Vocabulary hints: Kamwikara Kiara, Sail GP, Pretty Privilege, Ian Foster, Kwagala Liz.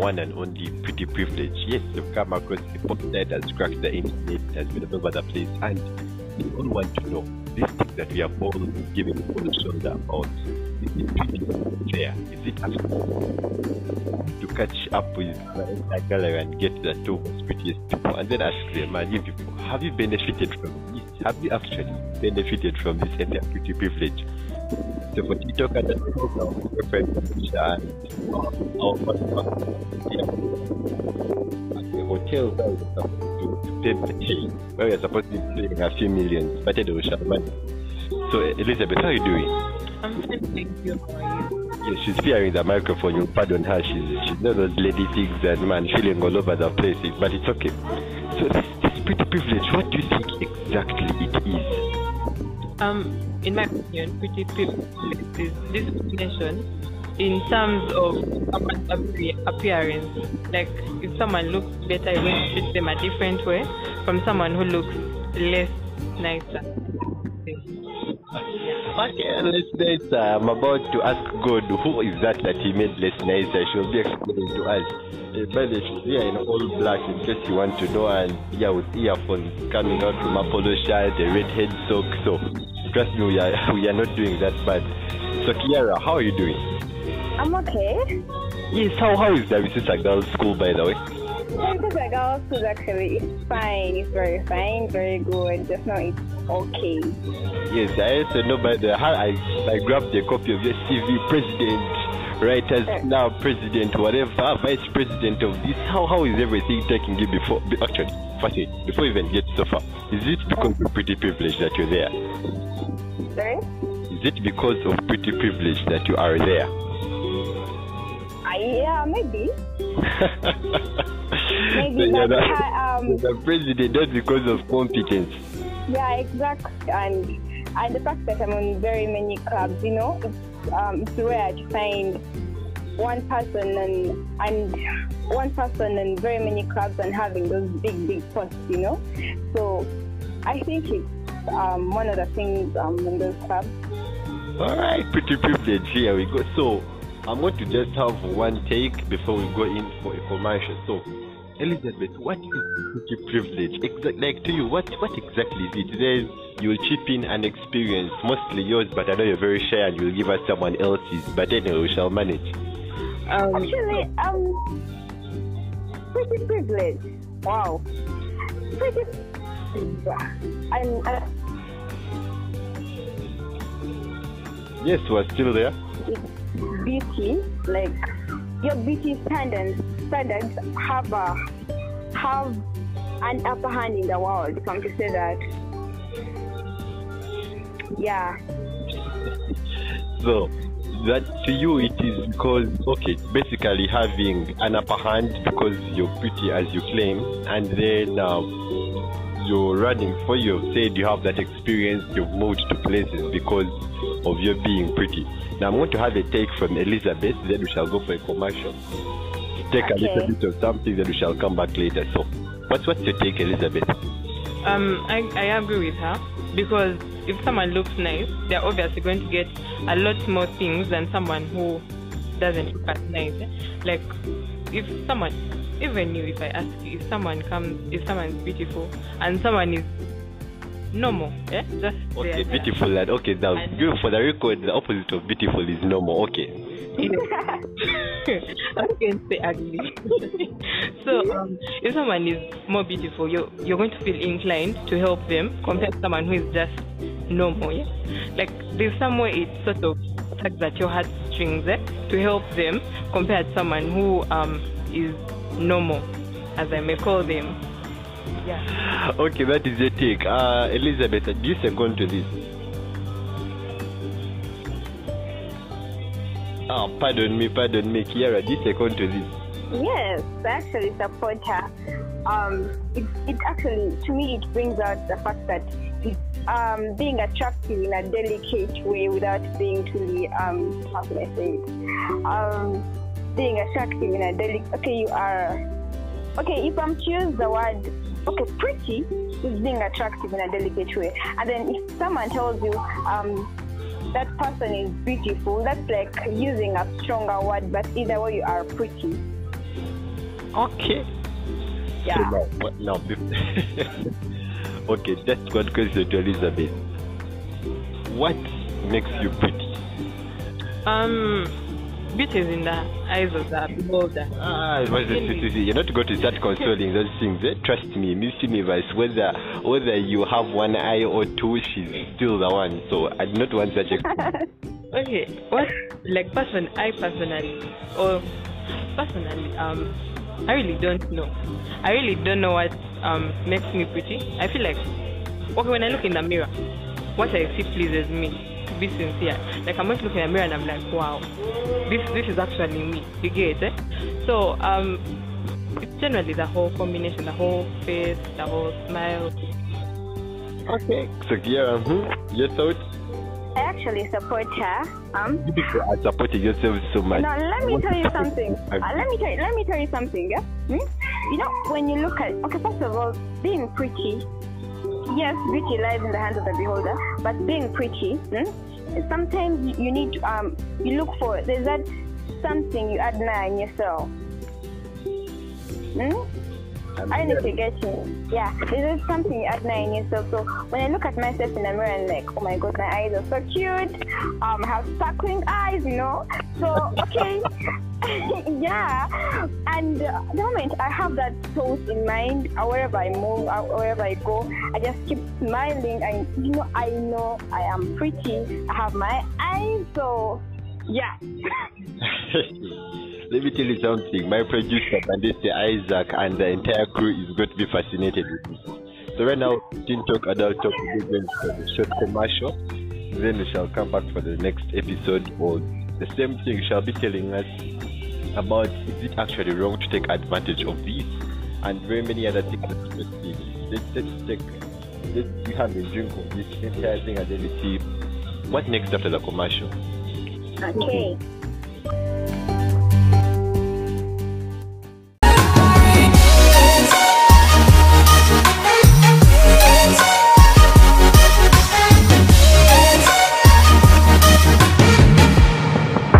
one and only Pretty Privilege. Yes, you've come across a pop that has cracked the internet, has been all over the place, and we all want to know this thing that we have all given full shoulder about. Is it really fair? Is it possible to catch up with my entire gallery and get the top prettiest people and then ask them, man, you people, have you benefited from this? Have you actually benefited from this entire Pretty Privilege? So for TikTok and our friends and our at the hotel where we are supposed to pay the chain, where we are supposed to be paying a few millions, but they will share money. So Elizabeth, how are you doing? I'm fine, thank you. How are you? Yeah, she's fearing the microphone. You'll pardon her. She's you know those lady things and man feeling all over the place. But it's okay. So this Pretty Privilege, what do you think exactly it is? In my opinion, Pretty Privilege is discrimination in terms of someone's appearance. Like if someone looks better, you're going to treat them a different way from someone who looks less nicer. Okay, listeners, I'm about to ask God, who is that he made less nicer? She'll be explaining to us. But she's here in all black, in case you want to know, and here with earphones coming out from a polo shirt, a redhead sock. So, trust me, we are not doing that bad. So, Kiara, how are you doing? I'm okay. Yes, how is the Visisa Girls School, by the way? Visisa Girls School, actually, it's fine. It's very fine, very good. Just now, it's okay. Yes, I also know by the how I grabbed a copy of your CV, president, writers, now president, whatever, vice president of this. How is everything taking you before? Actually, first, before you even get so far, is it because of Pretty Privilege that you're there? Sorry? Is it because of Pretty Privilege that you are there? Yeah, maybe. Maybe so but the president, not because of competence. Yeah, exactly, and the fact that I'm on very many clubs, you know, it's rare to find one person and one person in very many clubs and having those big posts, you know. So I think it's one of the things in those clubs. All right, Pretty Privilege, here we go. So I'm going to just have one take before we go in for a commercial. So, Elizabeth, what is Pretty Privilege? Like to you, what exactly is it? There's you'll chip in an experience, mostly yours, but I know you're very shy and you'll give us someone else's. But anyway, we shall manage. Actually, Pretty Privilege. Wow, Pretty. Yes, we're still there. Beauty, like your beauty standards have an upper hand in the world. Come to say that, yeah. So that to you it is because okay, basically having an upper hand because you're pretty as you claim, and then you're running for you've said you have that experience. You've moved to places because of your being pretty. Now I'm going to have a take from Elizabeth. Then we shall go for a commercial. Take a little bit of something, then we shall come back later. So, what's your take, Elizabeth? I agree with her because if someone looks nice, they're obviously going to get a lot more things than someone who doesn't look as nice. Like if someone, even you, if I ask you, if someone's beautiful and someone is normal, yeah? Just okay, there, beautiful lad. Yeah. Okay, now for the record, the opposite of beautiful is normal. Okay. I can say ugly. So if someone is more beautiful, you're going to feel inclined to help them compared to someone who is just normal. Yeah? Like there's some way it sort of tugs at your heartstrings to help them compared to someone who is normal, as I may call them. Yeah. Okay, that is your take. Elizabeth, do you second to this? Oh, pardon me, Kiara, do you second to this? Yes, I actually support her. It actually, to me, it brings out the fact that it's being attractive in a delicate way without being truly, how can I say it? Being attractive in a delicate, okay, you are, okay, if I'm to use the word, okay, pretty is being attractive in a delicate way. And then if someone tells you that person is beautiful, that's like using a stronger word, but either way you are pretty. Okay. Yeah. So now okay, that's one question to Elizabeth. What makes you pretty? Beauty is in the eyes of the beholder. You're not going to start consoling those things. Trust me, Miss Universe, whether you have one eye or two, she's still the one. So I do not want such a. Okay, what like personally, I really don't know. I really don't know what makes me pretty. I feel like when I look in the mirror, what I see pleases me. To be sincere, like I'm just looking in the mirror and I'm like, wow, this is actually me. You get it? So it's generally the whole combination, the whole face, the whole smile. Okay, so Kiara, your thoughts? I actually support her. I supported yourself so much. No, let me tell you something. Let me tell you something. Yeah? You know, when you look at first of all, being pretty. Yes, beauty lies in the hands of the beholder. But being pretty, sometimes you need to, you look for. There's that something you admire in yourself. I don't know if you get me. Yeah, this is something you admire in yourself. So when I look at myself in the mirror and like, oh my god, my eyes are so cute. I have sparkling eyes, you know. So okay, yeah. And the moment I have that thought in mind, wherever I move, wherever I go, I just keep smiling, and you know I am pretty. I have my eyes, so yeah. Let me tell you something. My producer, Bandese Isaac, and the entire crew is going to be fascinated with me. So right now, Teen Talk, Adult Talk, we're going for a short commercial. Then we shall come back for the next episode. Or the same thing shall be telling us about is it actually wrong to take advantage of this and very many other things that we must see. Let's have a drink of this entire thing and then we see what next after the commercial. Okay.